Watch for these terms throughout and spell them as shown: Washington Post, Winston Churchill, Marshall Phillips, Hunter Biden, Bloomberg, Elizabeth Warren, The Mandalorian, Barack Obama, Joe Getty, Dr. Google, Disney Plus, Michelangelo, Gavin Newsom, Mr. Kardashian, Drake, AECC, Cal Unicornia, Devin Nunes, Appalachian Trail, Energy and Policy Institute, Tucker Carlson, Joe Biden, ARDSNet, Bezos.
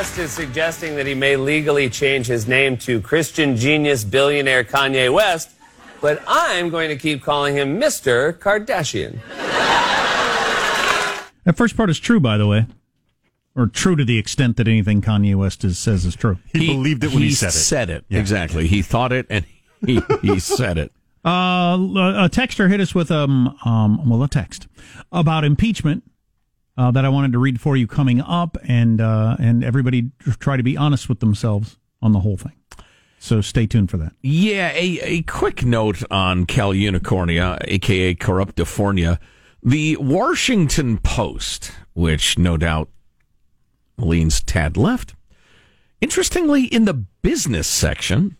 West is suggesting that he may legally change his name to Christian Genius Billionaire Kanye West, but I'm going to keep calling him Mr. Kardashian. That first part is true, by the way. Or true to the extent that anything Kanye West says is true. He believed it when he said it. He said it. Yeah. Exactly. He thought it, and he said it. A texter hit us with a text about impeachment that I wanted to read for you coming up, and everybody try to be honest with themselves on the whole thing. So stay tuned for that. Yeah, a quick note on Cal Unicornia, a.k.a. Corruptifornia. The Washington Post, which no doubt leans tad left, interestingly, in the business section,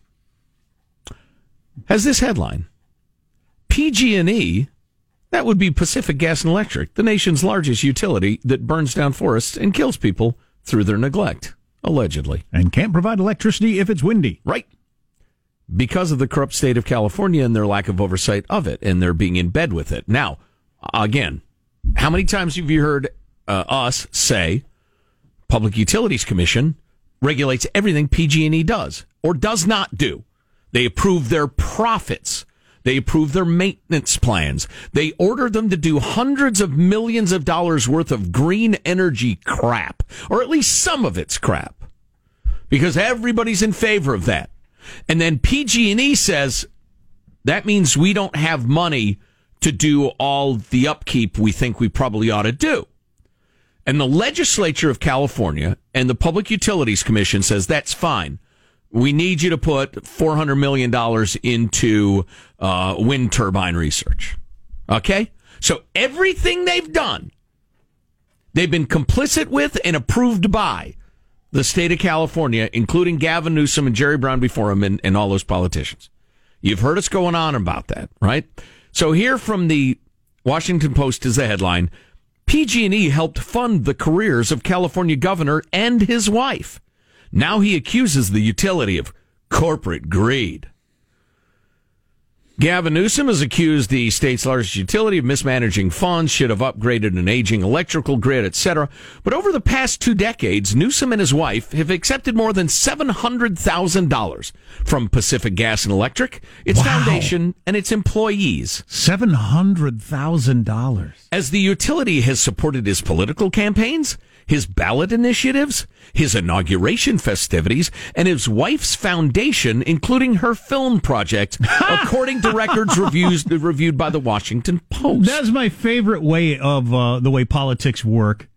has this headline: PG&E, that would be Pacific Gas and Electric, the nation's largest utility that burns down forests and kills people through their neglect, allegedly. And can't provide electricity if it's windy. Right. Because of the corrupt state of California and their lack of oversight of it, and their being in bed with it. Now, again, how many times have you heard us say Public Utilities Commission regulates everything PG&E does or does not do? They approve their profits. They approve their maintenance plans. They order them to do hundreds of millions of dollars worth of green energy crap, or at least some of it's crap, because everybody's in favor of that. And then PG&E says, that means we don't have money to do all the upkeep we think we probably ought to do. And the legislature of California and the Public Utilities Commission says, that's fine. We need you to put $400 million into wind turbine research. Okay? So everything they've done, they've been complicit with and approved by the state of California, including Gavin Newsom and Jerry Brown before him and all those politicians. You've heard us going on about that, right? So here from the Washington Post is the headline: PG&E helped fund the careers of California governor and his wife. Now he accuses the utility of corporate greed. Gavin Newsom has accused the state's largest utility of mismanaging funds, should have upgraded an aging electrical grid, etc. But over the past 2 decades, Newsom and his wife have accepted more than $700,000 from Pacific Gas and Electric, its foundation, and its employees. $700,000. As the utility has supported his political campaigns, his ballot initiatives, his inauguration festivities, and his wife's foundation, including her film project, according to records reviewed by the Washington Post. That's my favorite way of the way politics work.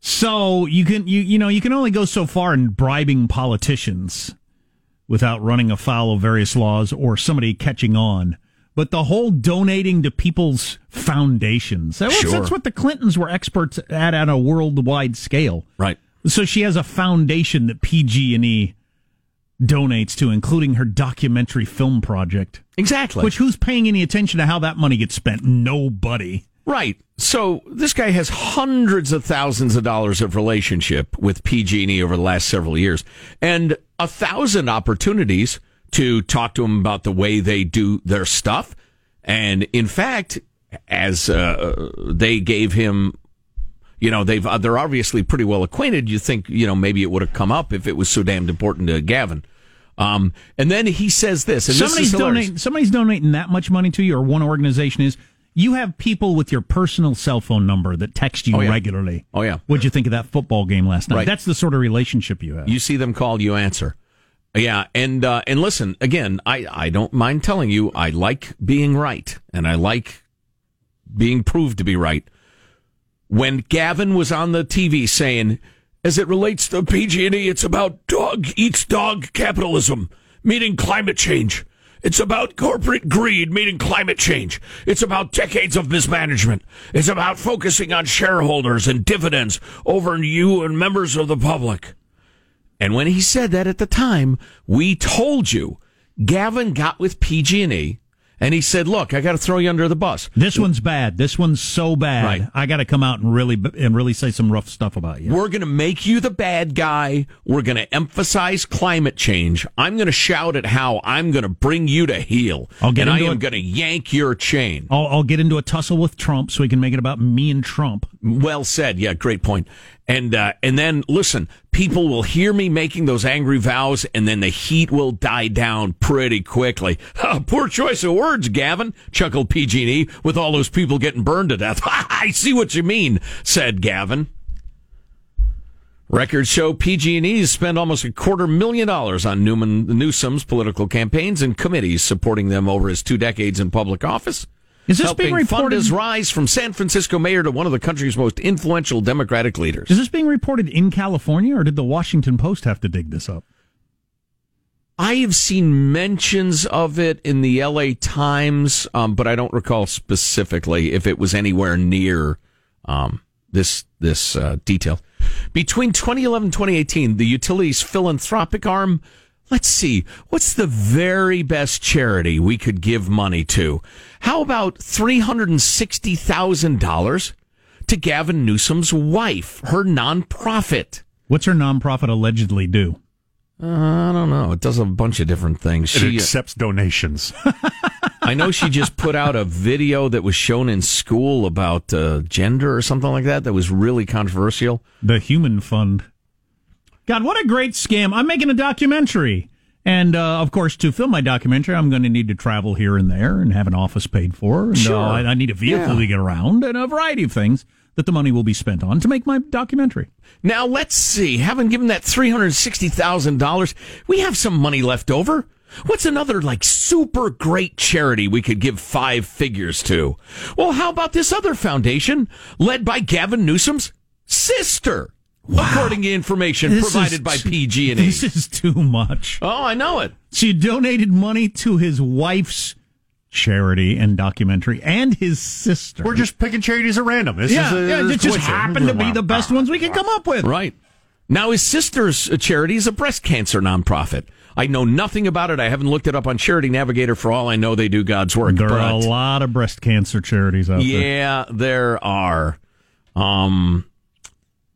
So you can only go so far in bribing politicians without running afoul of various laws or somebody catching on. But the whole donating to people's foundations, that's what the Clintons were experts at on a worldwide scale. Right. So she has a foundation that PG&E donates to, including her documentary film project. Exactly. Which, who's paying any attention to how that money gets spent? Nobody. Right. So this guy has hundreds of thousands of dollars of relationship with PG&E over the last several years, and 1,000 opportunities to talk to them about the way they do their stuff. And in fact, as they gave him, they're obviously pretty well acquainted. You think, maybe it would have come up if it was so damned important to Gavin. And then he says this, and somebody's donating that much money to you, or one organization is. You have people with your personal cell phone number that text you regularly. Oh, yeah. What'd you think of that football game last night? Right. That's the sort of relationship you have. You see them call, you answer. Yeah, and listen, again, I don't mind telling you, I like being right, and I like being proved to be right. When Gavin was on the TV saying, as it relates to PG&E, it's about dog eats dog capitalism, meaning climate change. It's about corporate greed, meaning climate change. It's about decades of mismanagement. It's about focusing on shareholders and dividends over you and members of the public. And when he said that at the time, we told you, Gavin got with PG&E, and he said, look, I got to throw you under the bus. This one's bad. This one's so bad. Right. I got to come out and really say some rough stuff about you. We're going to make you the bad guy. We're going to emphasize climate change. I'm going to shout at how I'm going to bring you to heel, and I am going to yank your chain. I'll get into a tussle with Trump so he can make it about me and Trump. Well said. Yeah, great point. And then, listen, people will hear me making those angry vows, and then the heat will die down pretty quickly. Oh, poor choice of words, Gavin, chuckled PG&E, with all those people getting burned to death. I see what you mean, said Gavin. Records show PG&E spent almost $250,000 on Newsom's political campaigns and committees supporting them over his 2 decades in public office. Is this being reported? Fund his rise from San Francisco mayor to one of the country's most influential Democratic leaders. Is this being reported in California, or did the Washington Post have to dig this up? I have seen mentions of it in the LA Times, but I don't recall specifically if it was anywhere near this detail. Between 2011 and 2018, the utility's philanthropic arm. Let's see, what's the very best charity we could give money to? How about $360,000 to Gavin Newsom's wife, her nonprofit? What's her nonprofit allegedly do? I don't know. It does a bunch of different things. She accepts donations. I know she just put out a video that was shown in school about gender or something like that was really controversial. The Human Fund. God, what a great scam. I'm making a documentary. And, of course, to film my documentary, I'm going to need to travel here and there and have an office paid for. And, sure. I need a vehicle to get around and a variety of things that the money will be spent on to make my documentary. Now, let's see. Having given that $360,000, we have some money left over. What's another, super great charity we could give 5 figures to? Well, how about this other foundation led by Gavin Newsom's sister? Wow. According to information provided by PG&E. This is too much. Oh, I know it. She donated money to his wife's charity and documentary and his sister. We're just picking charities at random. It just happened to be the best ones we could come up with. Right. Now, his sister's charity is a breast cancer nonprofit. I know nothing about it. I haven't looked it up on Charity Navigator. For all I know, they do God's work. There are a lot of breast cancer charities out there. Yeah, there are.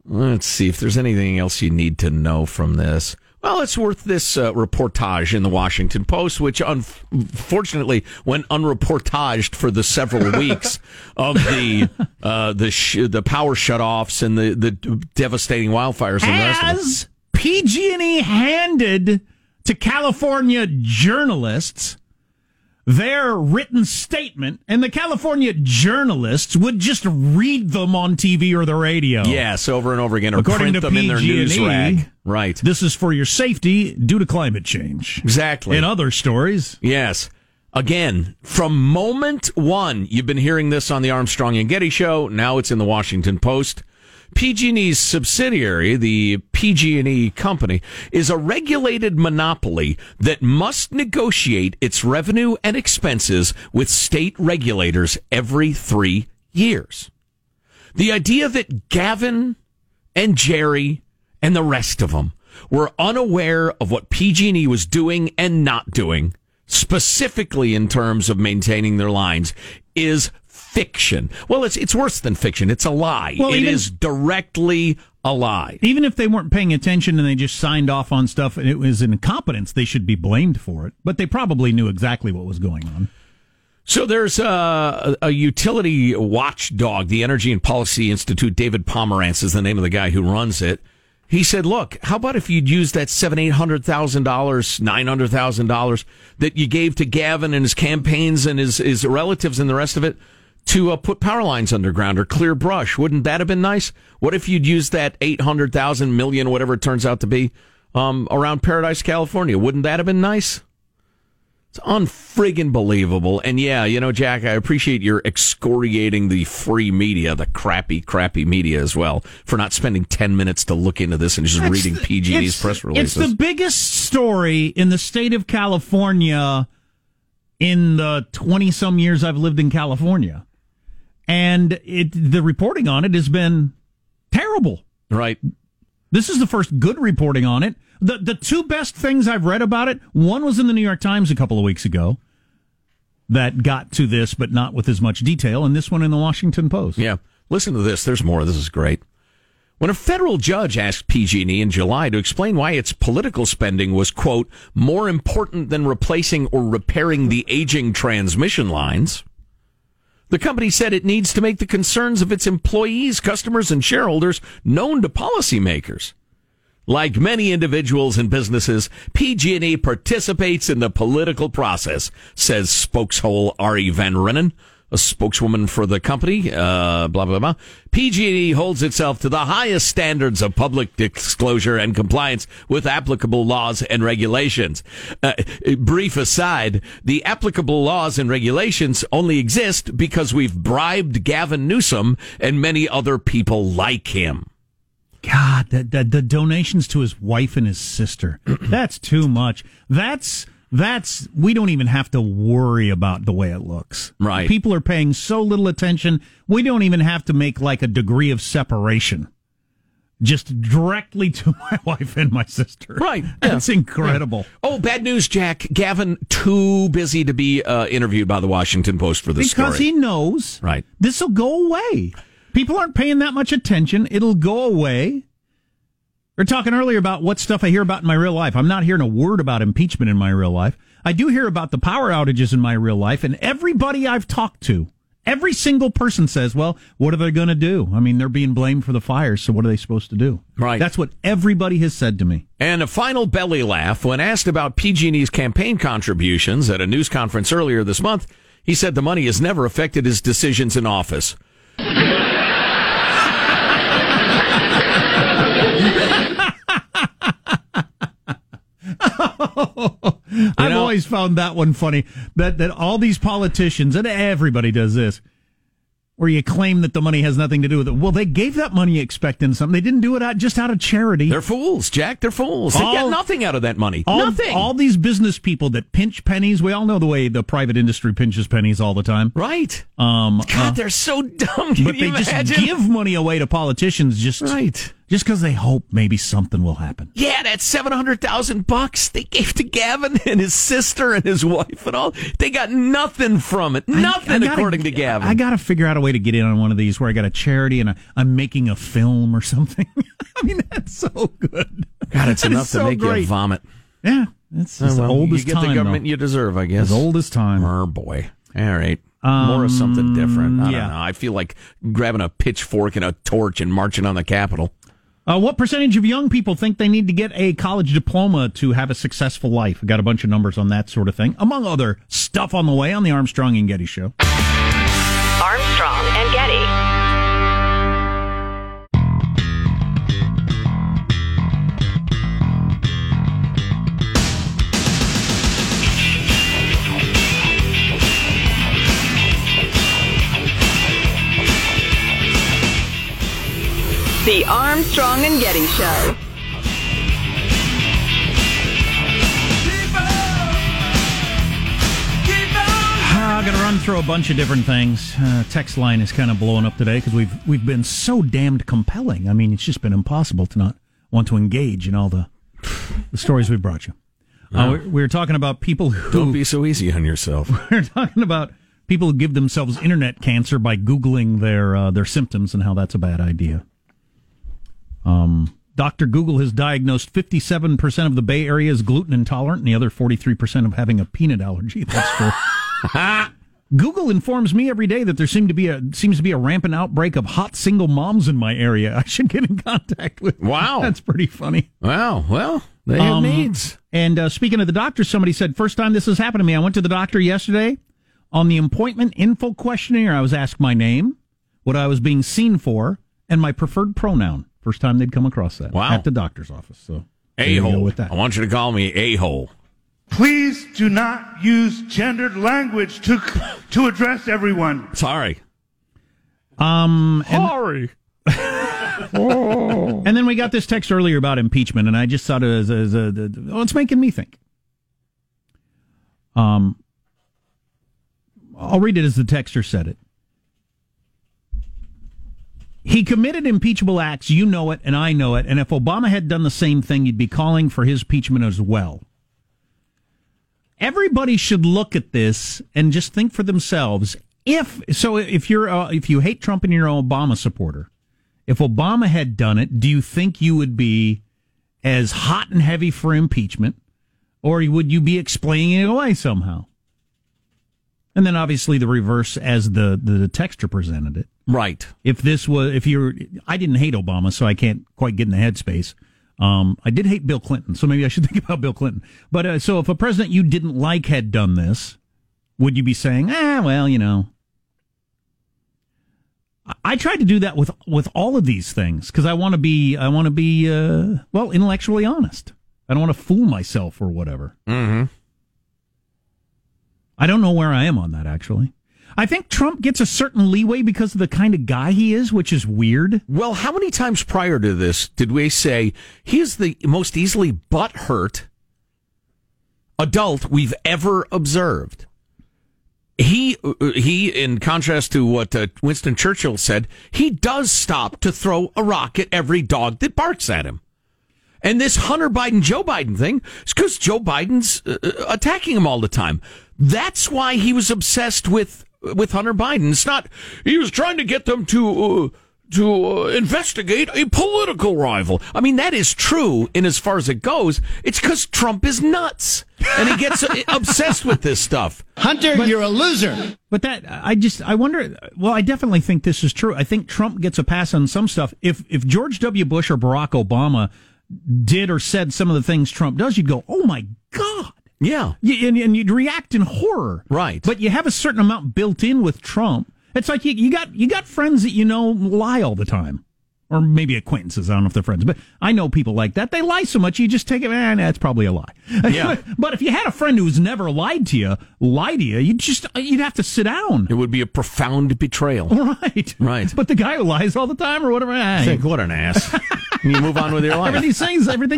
Let's see if there's anything else you need to know from this. Well, it's worth this reportage in the Washington Post, which unfortunately went unreportaged for the several weeks of the power shutoffs and the devastating wildfires. And as PG&E handed to California journalists their written statement, and the California journalists would just read them on TV or the radio. Yes, over and over again, or according print them PG&E, in their news rag. Right. This is for your safety due to climate change. Exactly. In other stories. Yes. Again, from moment one, you've been hearing this on the Armstrong and Getty Show. Now it's in the Washington Post. PG&E's subsidiary, the PG&E company, is a regulated monopoly that must negotiate its revenue and expenses with state regulators every 3 years. The idea that Gavin and Jerry and the rest of them were unaware of what PG&E was doing and not doing, specifically in terms of maintaining their lines, is fiction. Well, it's worse than fiction. It's a lie. Well, it is directly a lie. Even if they weren't paying attention and they just signed off on stuff and it was incompetence, they should be blamed for it. But they probably knew exactly what was going on. So there's a utility watchdog, the Energy and Policy Institute. David Pomerantz is the name of the guy who runs it. He said, look, how about if you'd use that $700,000, $800,000, $900,000 that you gave to Gavin and his campaigns and his relatives and the rest of it to put power lines underground or clear brush? Wouldn't that have been nice? What if you'd used that 800,000 million, whatever it turns out to be, around Paradise, California? Wouldn't that have been nice? It's unfriggin' believable. And yeah, Jack, I appreciate your excoriating the free media, the crappy media as well, for not spending 10 minutes to look into this and just reading PG&E's press releases. It's the biggest story in the state of California in the 20-some years I've lived in California. And the reporting on it has been terrible. Right. This is the first good reporting on it. The two best things I've read about it, one was in the New York Times a couple of weeks ago that got to this, but not with as much detail, and this one in the Washington Post. Yeah. Listen to this. There's more. This is great. When a federal judge asked PG&E in July to explain why its political spending was, quote, more important than replacing or repairing the aging transmission lines, The company said it needs to make the concerns of its employees, customers, and shareholders known to policymakers. Like many individuals and businesses, PG&E participates in the political process, says spokeshole Ari Van Rennan, a spokeswoman for the company. PG&E holds itself to the highest standards of public disclosure and compliance with applicable laws and regulations. Brief aside, the applicable laws and regulations only exist because we've bribed Gavin Newsom and many other people like him. God, the donations to his wife and his sister, that's too much. That's we don't even have to worry about the way it looks. Right. People are paying so little attention, we don't even have to make like a degree of separation. Just directly to my wife and my sister. Right. That's incredible. Oh, bad news, Jack. Gavin, too busy to be interviewed by the Washington Post for this story. Because he knows this will go away. People aren't paying that much attention. It'll go away. We were talking earlier about what stuff I hear about in my real life. I'm not hearing a word about impeachment in my real life. I do hear about the power outages in my real life, and everybody I've talked to, every single person says, well, what are they going to do? I mean, they're being blamed for the fires, so what are they supposed to do? Right. That's what everybody has said to me. And a final belly laugh when asked about PG&E's campaign contributions at a news conference earlier this month, he said the money has never affected his decisions in office. I've always found that one funny, that all these politicians, and everybody does this, where you claim that the money has nothing to do with it. Well, they gave that money expecting something. They didn't do it out of charity. They're fools, Jack. They're fools. They got nothing out of that money. Nothing. All these business people that pinch pennies. We all know the way the private industry pinches pennies all the time. Right. God, they're so dumb. Can but you they imagine? Just give money away to politicians just just because they hope maybe something will happen. Yeah, that $700,000 they gave to Gavin and his sister and his wife and all. They got nothing from it. According to Gavin. I got to figure out a way to get in on one of these where I got a charity and I'm making a film or something. I mean, that's so good. God, it's enough to make you vomit. Yeah, it's the oldest time. You get the government you deserve, I guess. It's the oldest time. Oh, boy. All right. More of something different. I don't know. I feel like grabbing a pitchfork and a torch and marching on the Capitol. What percentage of young people think they need to get a college diploma to have a successful life? We've got a bunch of numbers on that sort of thing, among other stuff on the way on the Armstrong and Getty Show. Armstrong and Getty. The Armstrong and Getty Show. I'm going to run through a bunch of different things. Text line is kind of blowing up today because we've been so damned compelling. I mean, it's just been impossible to not want to engage in all the stories we've brought you. We're talking about people who... Don't be so easy on yourself. We're talking about people who give themselves internet cancer by Googling their symptoms and how that's a bad idea. Dr. Google has diagnosed 57% of the Bay Area as gluten intolerant and the other 43% of having a peanut allergy. That's for... Google informs me every day that there seems to be a rampant outbreak of hot single moms in my area. I should get in contact with. Wow. That's pretty funny. Wow. Well, they have needs. And speaking of the doctor, somebody said, first time this has happened to me. I went to the doctor yesterday. On the appointment info questionnaire, I was asked my name, what I was being seen for, and my preferred pronoun. First time they'd come across that. Wow. At the doctor's office. So A-hole. With that. I want you to call me A-hole. Please do not use gendered language to address everyone. Sorry. Sorry. And then we got this text earlier about impeachment, and I just thought it was it's making me think. I'll read it as the texter said it. He committed impeachable acts, you know it, and I know it, and if Obama had done the same thing, you'd be calling for his impeachment as well. Everybody should look at this and just think for themselves. If you hate Trump and you're an Obama supporter, if Obama had done it, do you think you would be as hot and heavy for impeachment, or would you be explaining it away somehow? And then obviously the reverse as the texter presented it. Right. I didn't hate Obama, so I can't quite get in the headspace. I did hate Bill Clinton, so maybe I should think about Bill Clinton. But so if a president you didn't like had done this, would you be saying, well, you know. I tried to do that with all of these things because I want to be intellectually honest. I don't want to fool myself or whatever. Mm-hmm. I don't know where I am on that, actually. I think Trump gets a certain leeway because of the kind of guy he is, which is weird. Well, how many times prior to this did we say he is the most easily butthurt adult we've ever observed? He, in contrast to what Winston Churchill said, he does stop to throw a rock at every dog that barks at him. And this Hunter Biden, Joe Biden thing is because Joe Biden's attacking him all the time. That's why he was obsessed with Hunter Biden. It's not he was trying to get them to investigate a political rival. I mean, that is true. And as far as it goes, it's because Trump is nuts and he gets obsessed with this stuff. Hunter, you're a loser. But I wonder. Well, I definitely think this is true. I think Trump gets a pass on some stuff. If George W. Bush or Barack Obama did or said some of the things Trump does, you'd go, oh, my God. Yeah. And you'd react in horror. Right. But you have a certain amount built in with Trump. It's like you got friends that you know lie all the time, or maybe acquaintances. I don't know if they're friends, but I know people like that. They lie so much you just take it. That's probably a lie. Yeah. But if you had a friend who's never lied to you, you'd have to sit down. It would be a profound betrayal. Right. Right. But the guy who lies all the time or whatever, think what an ass. And you move on with your life. Everything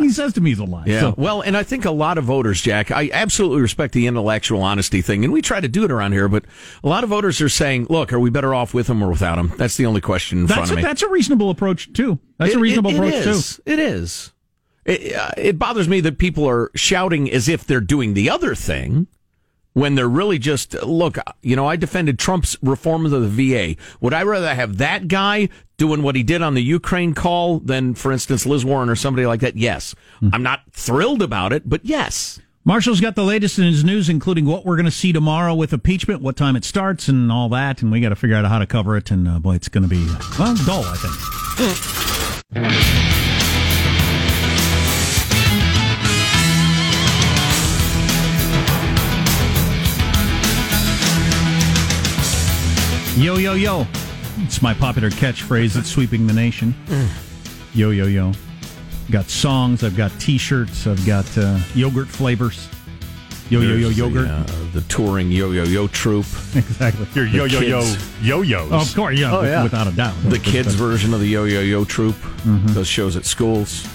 he says to me is a lie. Yeah. So. Well, and I think a lot of voters, Jack, I absolutely respect the intellectual honesty thing, and we try to do it around here, but a lot of voters are saying, look, are we better off with him or without him? That's the only question in front of me. That's a reasonable approach, too. It is. It bothers me that people are shouting as if they're doing the other thing when they're really just, look, you know, I defended Trump's reform of the VA. Would I rather have that guy doing what he did on the Ukraine call than, for instance, Liz Warren or somebody like that? Yes. Mm-hmm. I'm not thrilled about it, but yes. Marshall's got the latest in his news, including what we're going to see tomorrow with impeachment, what time it starts and all that, and we got to figure out how to cover it, and boy, it's going to be, dull, I think. Mm-hmm. Yo, yo, yo. It's my popular catchphrase that's sweeping the nation. Yo, yo, yo. Got songs, I've got T-shirts, I've got yogurt flavors. Yo, yo, yo, yogurt. The touring yo-yo-yo troupe. Exactly. Your yo-yo-yo yo-yos. Oh, of course, yeah, without a doubt. The kids' version of the yo-yo-yo troupe. Mm-hmm. Those shows at schools.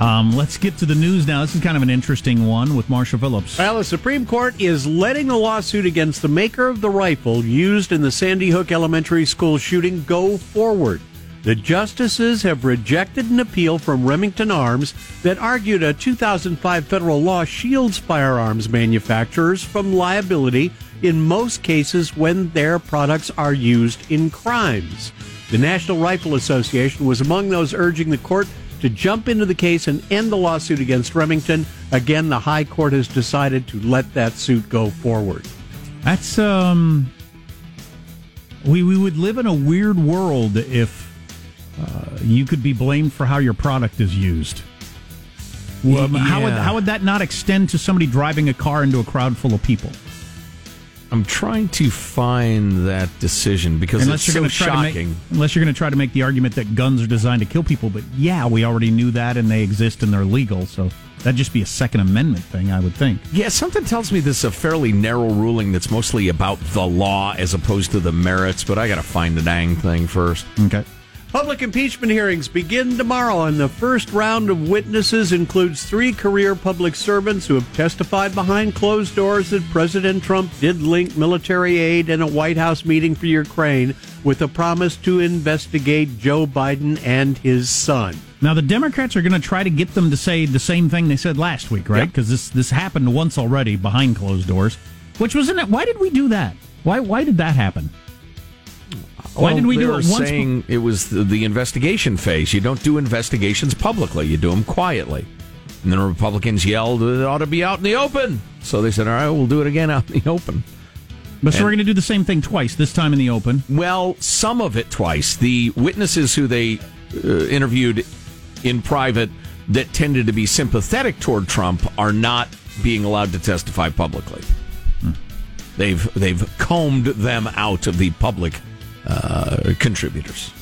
Let's get to the news now. This is kind of an interesting one with Marshall Phillips. Well, the Supreme Court is letting a lawsuit against the maker of the rifle used in the Sandy Hook Elementary School shooting go forward. The justices have rejected an appeal from Remington Arms that argued a 2005 federal law shields firearms manufacturers from liability in most cases when their products are used in crimes. The National Rifle Association was among those urging the court to jump into the case and end the lawsuit against Remington. Again, the high court has decided to let that suit go forward. That's, we would live in a weird world if you could be blamed for how your product is used. Well, yeah. How would that not extend to somebody driving a car into a crowd full of people? I'm trying to find that decision because it's so shocking. Unless you're going to try to make the argument that guns are designed to kill people, but yeah, we already knew that and they exist and they're legal, so that'd just be a Second Amendment thing, I would think. Yeah, something tells me this is a fairly narrow ruling that's mostly about the law as opposed to the merits, but I got to find the dang thing first. Okay. Public impeachment hearings begin tomorrow, and the first round of witnesses includes 3 career public servants who have testified behind closed doors that President Trump did link military aid and a White House meeting for Ukraine with a promise to investigate Joe Biden and his son. Now, the Democrats are going to try to get them to say the same thing they said last week, right? Because this happened once already behind closed doors, which wasn't it. Why did we do that? Why did that happen? Why did we do it once? Saying it was the investigation phase. You don't do investigations publicly. You do them quietly. And then Republicans yelled, it ought to be out in the open. So they said, all right, we'll do it again out in the open. But so we're going to do the same thing twice, this time in the open. Well, some of it twice. The witnesses who they interviewed in private that tended to be sympathetic toward Trump are not being allowed to testify publicly. They've combed them out of the public contributors.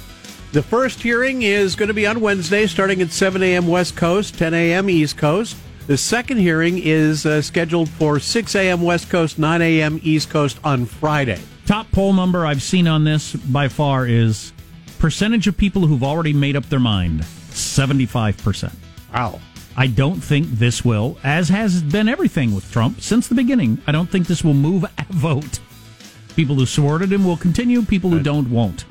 The first hearing is going to be on Wednesday, starting at 7 a.m. West Coast, 10 a.m. East Coast. The second hearing is scheduled for 6 a.m. West Coast, 9 a.m. East Coast on Friday. Top poll number I've seen on this by far is percentage of people who've already made up their mind, 75%. Wow. I don't think this will, as has been everything with Trump since the beginning, I don't think this will move a vote. People who supported him will continue. People who don't won't.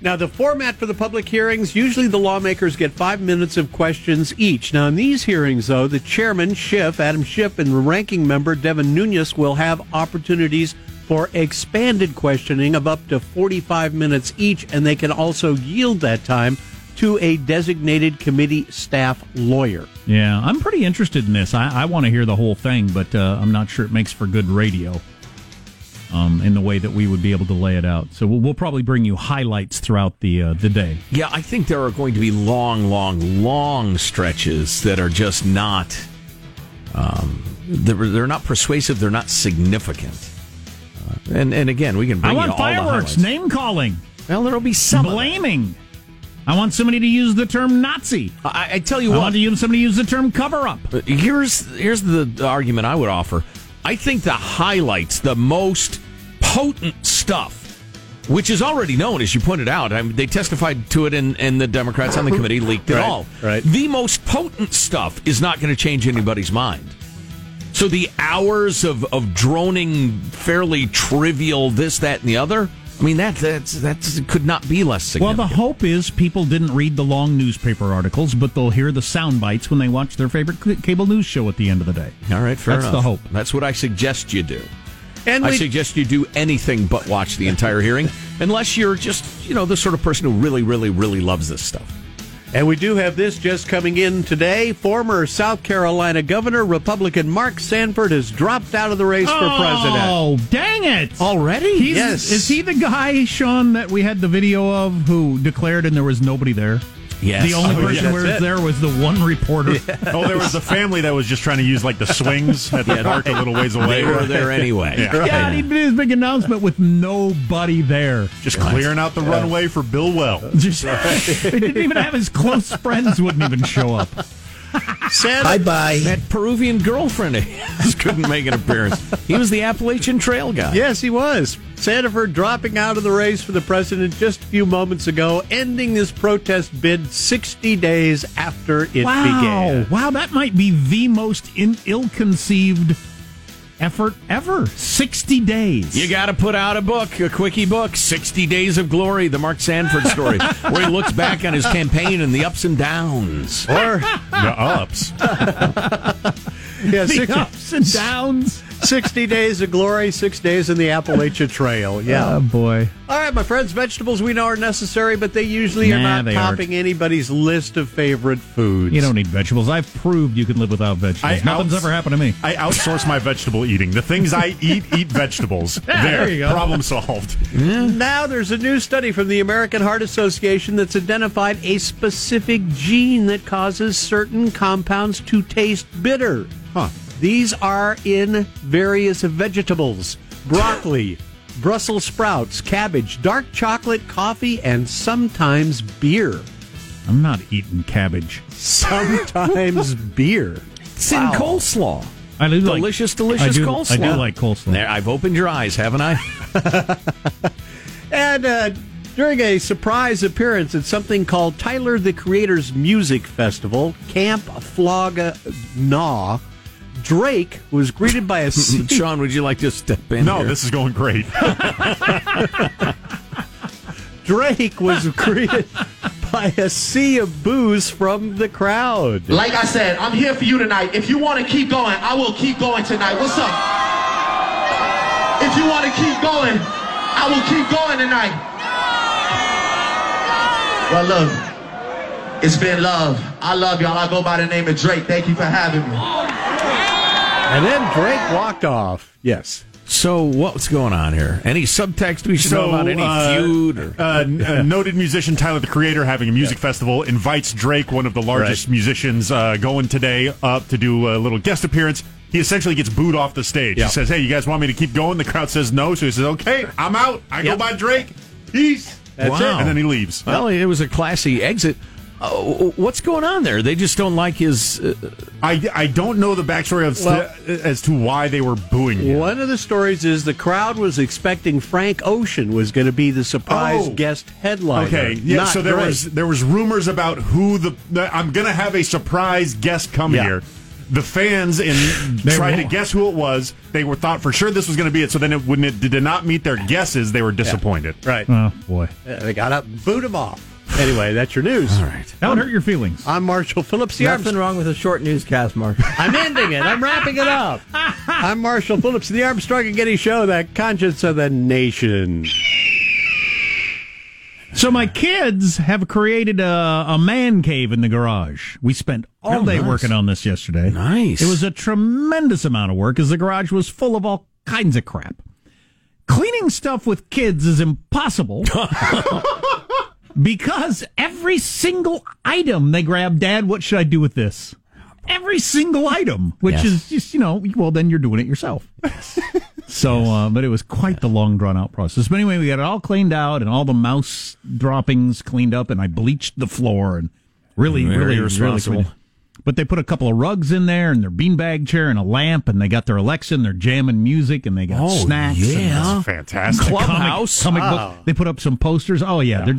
Now, the format for the public hearings, usually the lawmakers get 5 minutes of questions each. Now, in these hearings, though, the chairman, Schiff, Adam Schiff, and ranking member Devin Nunes will have opportunities for expanded questioning of up to 45 minutes each, and they can also yield that time to a designated committee staff lawyer. Yeah, I'm pretty interested in this. I want to hear the whole thing, but I'm not sure it makes for good radio. In the way that we would be able to lay it out. So we'll probably bring you highlights throughout the day. Yeah, I think there are going to be long stretches that are just not, they're not persuasive, they're not significant. And again, we can bring you all the highlights. I want fireworks, name-calling. Well, there'll be some blaming. I want somebody to use the term Nazi. I tell you what. I want somebody to use the term cover-up. Here's the argument I would offer. I think the highlights, the most potent stuff, which is already known, as you pointed out. I mean, they testified to it, and the Democrats on the committee leaked it all. Right. The most potent stuff is not going to change anybody's mind. So the hours of droning, fairly trivial this, that, and the other, I mean, that's could not be less significant. Well, the hope is people didn't read the long newspaper articles, but they'll hear the sound bites when they watch their favorite cable news show at the end of the day. All right, fair enough. That's the hope. That's what I suggest you do. And I suggest you do anything but watch the entire hearing, unless you're just, the sort of person who really, really, really loves this stuff. And we do have this just coming in today. Former South Carolina Governor, Republican Mark Sanford, has dropped out of the race for president. Oh, dang it. Already? Yes. Is he the guy, Sean, that we had the video of who declared and there was nobody there? Yes. The only person who was there was the one reporter. Yes. Oh, there was a family that was just trying to use, the swings at the park a little ways away. They were there anyway. Yeah, right. Yeah, he did his big announcement with nobody there. Just clearing out the runway for Bill Well. They didn't even have his close friends wouldn't even show up. Sad, bye-bye. That Peruvian girlfriend of his couldn't make an appearance. He was the Appalachian Trail guy. Yes, he was. Sanford dropping out of the race for the president just a few moments ago, ending this protest bid 60 days after it began. Wow, that might be the most ill-conceived effort ever. 60 days. You got to put out a quickie book, 60 Days of Glory, the Mark Sanford story, where he looks back on his campaign and the ups and downs. Or the ups. Yeah, ups and downs. 60 Days of Glory, 6 days in the Appalachian Trail. Yeah. Oh, boy. All right, my friends, vegetables we know are necessary, but they usually are not topping anybody's list of favorite foods. You don't need vegetables. I've proved you can live without vegetables. Nothing's ever happened to me. I outsource my vegetable eating. The things I eat vegetables. There you go. Problem solved. Yeah. Now there's a new study from the American Heart Association that's identified a specific gene that causes certain compounds to taste bitter. Huh. These are in various vegetables, broccoli, Brussels sprouts, cabbage, dark chocolate, coffee, and sometimes beer. I'm not eating cabbage. Sometimes beer. It's in coleslaw. I do delicious coleslaw. I do like coleslaw. There, I've opened your eyes, haven't I? And during a surprise appearance at something called Tyler the Creator's Music Festival, Camp Flog Gnaw, Drake was greeted by a... Sean, would you like to step in? No, this is going great. Drake was greeted by a sea of boos from the crowd. Like I said, I'm here for you tonight. If you want to keep going, I will keep going tonight. What's up? If you want to keep going, I will keep going tonight. Well, look, it's been love. I love y'all. I go by the name of Drake. Thank you for having me. And then Drake walked off. Yes. So what's going on here? Any subtext we should know about? Any feud? Or? Noted musician Tyler the Creator having a music festival invites Drake, one of the largest musicians, going today up to do a little guest appearance. He essentially gets booed off the stage. He says, hey, you guys want me to keep going? The crowd says no. So he says, okay, I'm out. I go by Drake. Peace. That's it. And then he leaves. Well, it was a classy exit. What's going on there? They just don't like his... I don't know the backstory as to why they were booing him. One of the stories is the crowd was expecting Frank Ocean was going to be the surprise guest headliner. Okay, yeah, so there was rumors about who I'm going to have a surprise guest come here. The fans tried to guess who it was. They were thought for sure this was going to be it. So then when it did not meet their guesses, they were disappointed. Yeah. Right. Oh, boy. They got up and booed him off. Anyway, that's your news. All right. That would hurt your feelings. I'm Marshall Phillips. The Nothing wrong with a short newscast, Marshall. I'm ending it. I'm wrapping it up. I'm Marshall Phillips. The Armstrong and Getty Show, the conscience of the nation. So my kids have created a man cave in the garage. We spent all day working on this yesterday. Nice. It was a tremendous amount of work as the garage was full of all kinds of crap. Cleaning stuff with kids is impossible. Because every single item they grab, Dad, what should I do with this? Every single item, which is just, well, then you're doing it yourself. But it was quite the long, drawn-out process. But anyway, we got it all cleaned out and all the mouse droppings cleaned up, and I bleached the floor. And really irresponsible. Really, but they put a couple of rugs in there and their beanbag chair and a lamp, and they got their Alexa and they're jamming music and they got snacks. Yeah, that's fantastic. Clubhouse. Comic book. They put up some posters. Oh, yeah. They're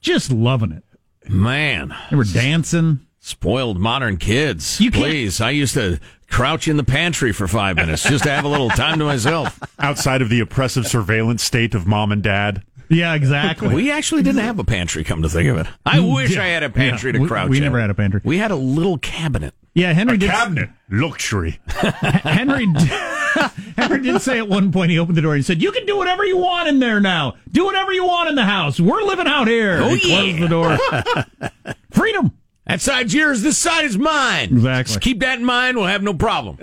just loving it. Man. They were dancing. Spoiled modern kids. Please. I used to crouch in the pantry for 5 minutes just to have a little time to myself. Outside of the oppressive surveillance state of mom and dad. Yeah, exactly. We actually didn't have a pantry, come to think of it. I wish I had a pantry to crouch in. We never had a pantry. We had a little cabinet. Yeah, Henry did. A cabinet. Luxury. Henry did say at one point, he opened the door and said, you can do whatever you want in there now. Do whatever you want in the house. We're living out here. Oh, he closed the door. Freedom. That side's yours. This side is mine. Exactly. Just keep that in mind. We'll have no problem.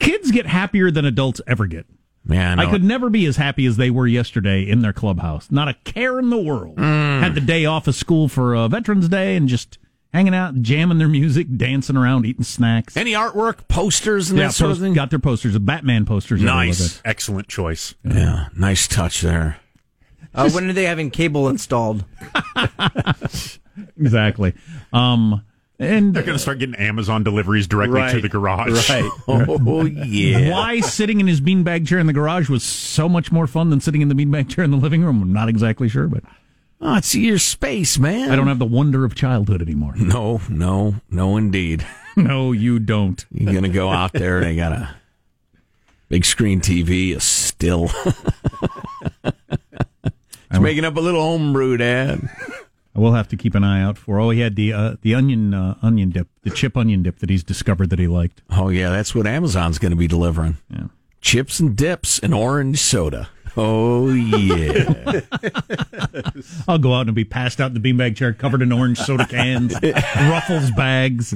Kids get happier than adults ever get. Man, I could never be as happy as they were yesterday in their clubhouse. Not a care in the world. Had the day off of school for Veterans Day and just hanging out, jamming their music, dancing around, eating snacks. Any artwork, posters, and that sort of thing? Got their posters, Batman posters. Nice. Excellent choice. Yeah, nice touch there. When are they having cable installed? Exactly. And they're going to start getting Amazon deliveries directly to the garage. Right. Oh, yeah. Why sitting in his beanbag chair in the garage was so much more fun than sitting in the beanbag chair in the living room, I'm not exactly sure, but... Oh, it's your space, man. I don't have the wonder of childhood anymore. No, indeed. No, you don't. You're going to go out there and they got a big screen TV, a still. It's making up a little homebrew, Dad. I will have to keep an eye out for. Oh, he had the onion dip, the chip onion dip that he's discovered that he liked. Oh, yeah, that's what Amazon's going to be delivering. Yeah. Chips and dips and orange soda. Oh, yeah. I'll go out and be passed out in the beanbag chair covered in orange soda cans, Ruffles bags.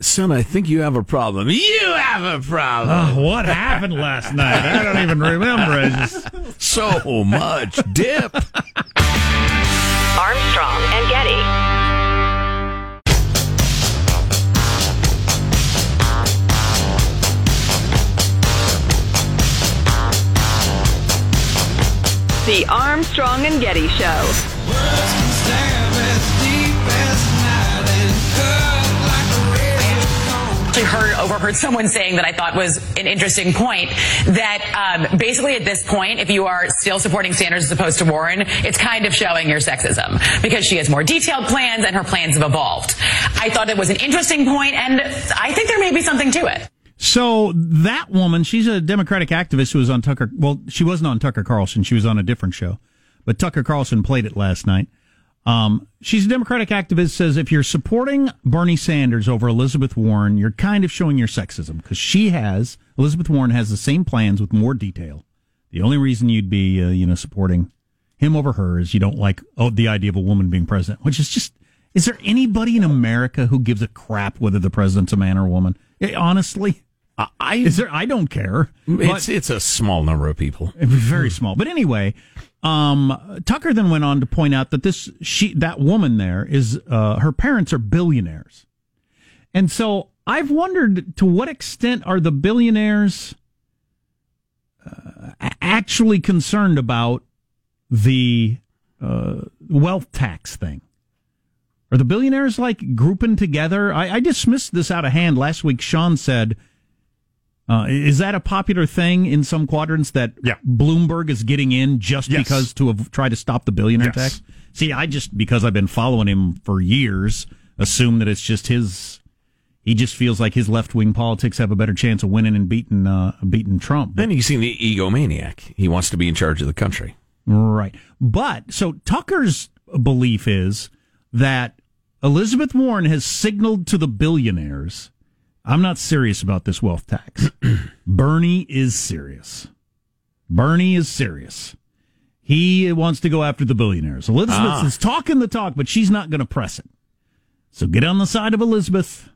Son, I think you have a problem. You have a problem. Oh, what happened last night? I don't even remember. So much dip. Armstrong and Getty. The Armstrong and Getty Show. I overheard someone saying that I thought was an interesting point, that basically at this point, if you are still supporting Sanders as opposed to Warren, it's kind of showing your sexism because she has more detailed plans and her plans have evolved. I thought it was an interesting point, and I think there may be something to it. So that woman, she's a Democratic activist who was on Tucker. Well, she wasn't on Tucker Carlson. She was on a different show, but Tucker Carlson played it last night. She's a Democratic activist, says if you're supporting Bernie Sanders over Elizabeth Warren, you're kind of showing your sexism because Elizabeth Warren has the same plans with more detail. The only reason you'd be, supporting him over her is you don't like the idea of a woman being president, which is just, is there anybody in America who gives a crap whether the president's a man or a woman? Honestly, I don't care. It's a small number of people. Very small. But anyway, Tucker then went on to point out that that woman there is, her parents are billionaires. And so I've wondered, to what extent are the billionaires actually concerned about the wealth tax thing? Are the billionaires like grouping together? I dismissed this out of hand last week. Sean said, is that a popular thing in some quadrants that Bloomberg is getting in just because to try to stop the billionaire tax? See, I just, because I've been following him for years, assume that it's just he just feels like his left-wing politics have a better chance of winning and beating Trump. Then he's seen the egomaniac. He wants to be in charge of the country. Right. But, so Tucker's belief is that Elizabeth Warren has signaled to the billionaires, I'm not serious about this wealth tax. Bernie is serious. He wants to go after the billionaires. Elizabeth is talking the talk, but she's not going to press it. So get on the side of Elizabeth.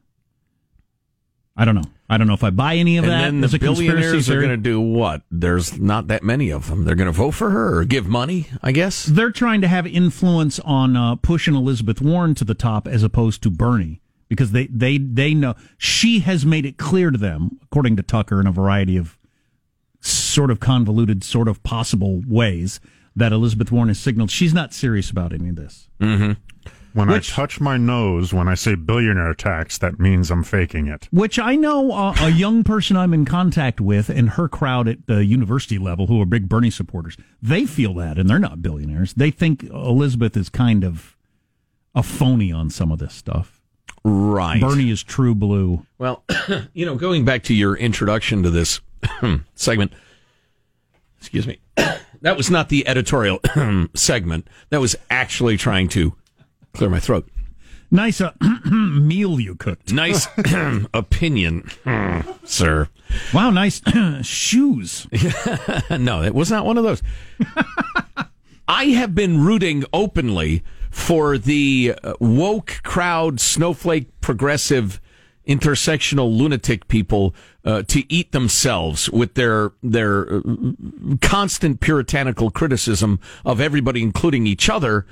I don't know if I buy any of that. And then the billionaires are going to do what? There's not that many of them. They're going to vote for her or give money, I guess. They're trying to have influence on pushing Elizabeth Warren to the top as opposed to Bernie. Because they know she has made it clear to them, according to Tucker, in a variety of sort of convoluted, sort of possible ways, that Elizabeth Warren has signaled she's not serious about any of this. Mm-hmm. Which, I touch my nose when I say billionaire tax, that means I'm faking it. Which I know a young person I'm in contact with and her crowd at the university level who are big Bernie supporters, they feel that, and they're not billionaires. They think Elizabeth is kind of a phony on some of this stuff. Right. Bernie is true blue. Well, going back to your introduction to this segment, excuse me, that was not the editorial segment. That was actually trying to clear my throat. Nice meal you cooked. Nice opinion, sir. Wow, nice shoes. No, it was not one of those. I have been rooting openly for the woke crowd, snowflake, progressive, intersectional lunatic people to eat themselves with their constant puritanical criticism of everybody, including each other,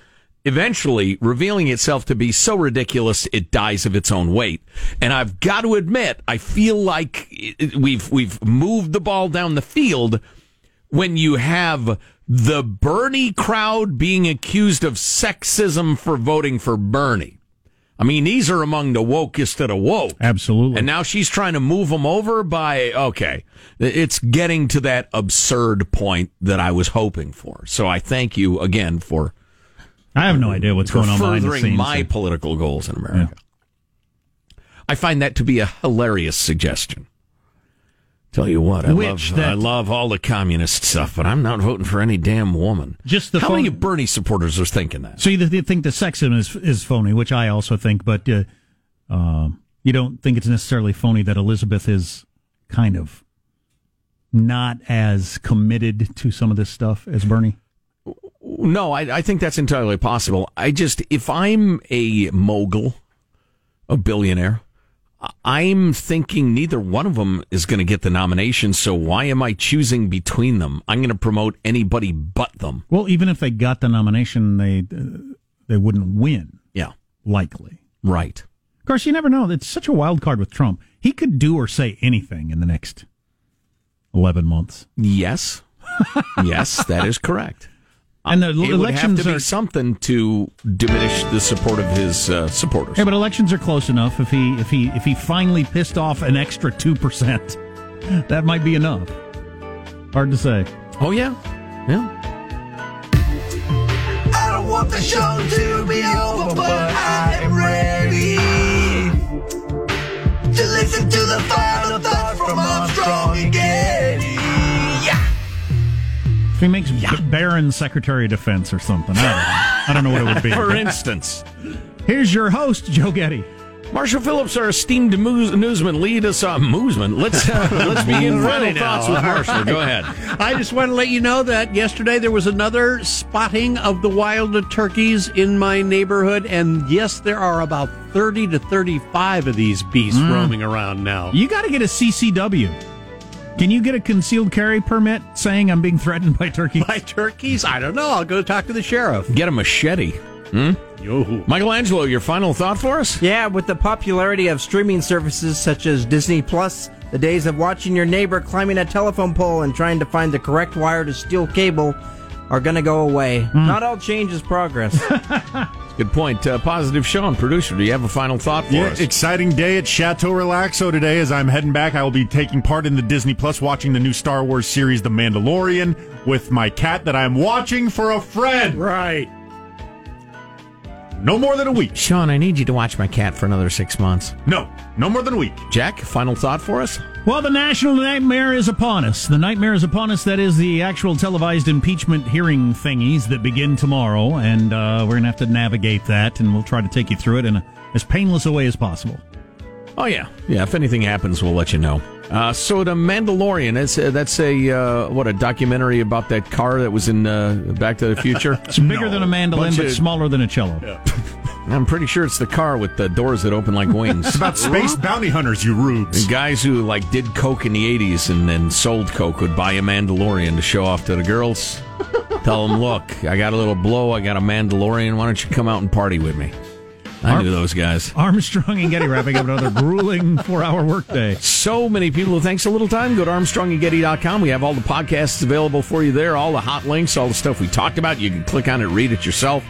eventually revealing itself to be so ridiculous it dies of its own weight. And I've got to admit, I feel like we've moved the ball down the field when you have the Bernie crowd being accused of sexism for voting for Bernie. I mean, these are among the wokest of the woke. Absolutely. And now she's trying to move them over it's getting to that absurd point that I was hoping for. So I thank you again for... I have no idea what's going on behind the scenes. ...furthering my political goals in America. Yeah. I find that to be a hilarious suggestion. Tell you what, I love all the communist stuff, but I'm not voting for any damn woman. How many Bernie supporters are thinking that? So you think the sexism is phony, which I also think, but you don't think it's necessarily phony that Elizabeth is kind of not as committed to some of this stuff as Bernie? No, I think that's entirely possible. If I'm a mogul, a billionaire, I'm thinking neither one of them is going to get the nomination, so why am I choosing between them? I'm going to promote anybody but them. Well, even if they got the nomination, they wouldn't win. Yeah. Likely. Right. Of course, you never know. It's such a wild card with Trump. He could do or say anything in the next 11 months. Yes. Yes, that is correct. And the elections would have to be something to diminish the support of his supporters. Yeah, but elections are close enough. If he finally pissed off an extra 2%, that might be enough. Hard to say. Oh yeah. I don't want the show to be over, but I am ready to listen to the final thoughts from Armstrong and Getty. If he makes Barron Secretary of Defense or something, I don't know what it would be. For instance, here's your host, Joe Getty. Marshall Phillips, our esteemed newsman, lead us on Moosman. Let's begin final thoughts with Marshall. Right. Go ahead. I just want to let you know that yesterday there was another spotting of the wild turkeys in my neighborhood, and yes, there are about 30 to 35 of these beasts roaming around now. You got to get a CCW. Can you get a concealed carry permit saying I'm being threatened by turkeys? By turkeys? I don't know. I'll go talk to the sheriff. Get a machete. Hmm? Michelangelo, your final thought for us? Yeah, with the popularity of streaming services such as Disney Plus, the days of watching your neighbor climbing a telephone pole and trying to find the correct wire to steal cable are going to go away. Not all change is progress. Good point. Positive Sean, producer, do you have a final thought for us? Exciting day at Chateau Relaxo today. As I'm heading back, I will be taking part in the Disney Plus, watching the new Star Wars series, The Mandalorian, with my cat that I'm watching for a friend. Right. No more than a week. Sean, I need you to watch my cat for another 6 months. No. No more than a week. Jack, final thought for us? Well, the national nightmare is upon us. The nightmare is upon us. That is the actual televised impeachment hearing thingies that begin tomorrow, and we're going to have to navigate that, and we'll try to take you through it in as painless a way as possible. Oh, yeah. Yeah, if anything happens, we'll let you know. So The Mandalorian, that's a documentary about that car that was in Back to the Future? It's bigger than a mandolin, but smaller than a cello. Yeah. I'm pretty sure it's the car with the doors that open like wings. It's about space bounty hunters, you rubes. And guys who did coke in the 80s and then sold coke would buy a Mandalorian to show off to the girls. Tell them, look, I got a little blow, I got a Mandalorian, why don't you come out and party with me? I knew those guys. Armstrong and Getty wrapping up another grueling 4-hour workday. So many people who thanks a little time. Go to armstrongandgetty.com. We have all the podcasts available for you there, all the hot links, all the stuff we talked about. You can click on it, read it yourself.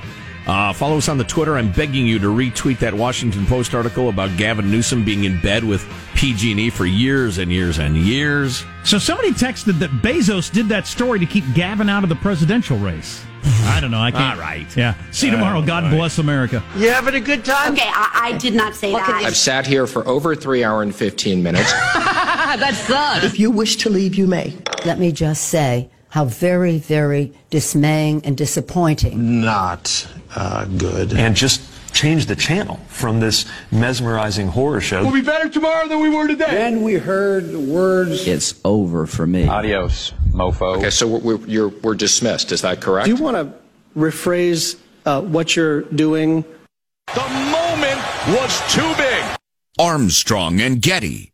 Follow us on the Twitter. I'm begging you to retweet that Washington Post article about Gavin Newsom being in bed with PG&E for years and years and years. So somebody texted that Bezos did that story to keep Gavin out of the presidential race. I don't know. I can't. All right. Yeah. See you tomorrow. God bless America. You having a good time? Okay, I did not say that. I've sat here for over 3 hours and 15 minutes. That sucks. If you wish to leave, you may. Let me just say how very, very dismaying and disappointing. Not good. And just change the channel from this mesmerizing horror show. We'll be better tomorrow than we were today. Then we heard the words. It's over for me. Adios, mofo. Okay, so we're dismissed. Is that correct? Do you want to rephrase what you're doing? The moment was too big. Armstrong and Getty.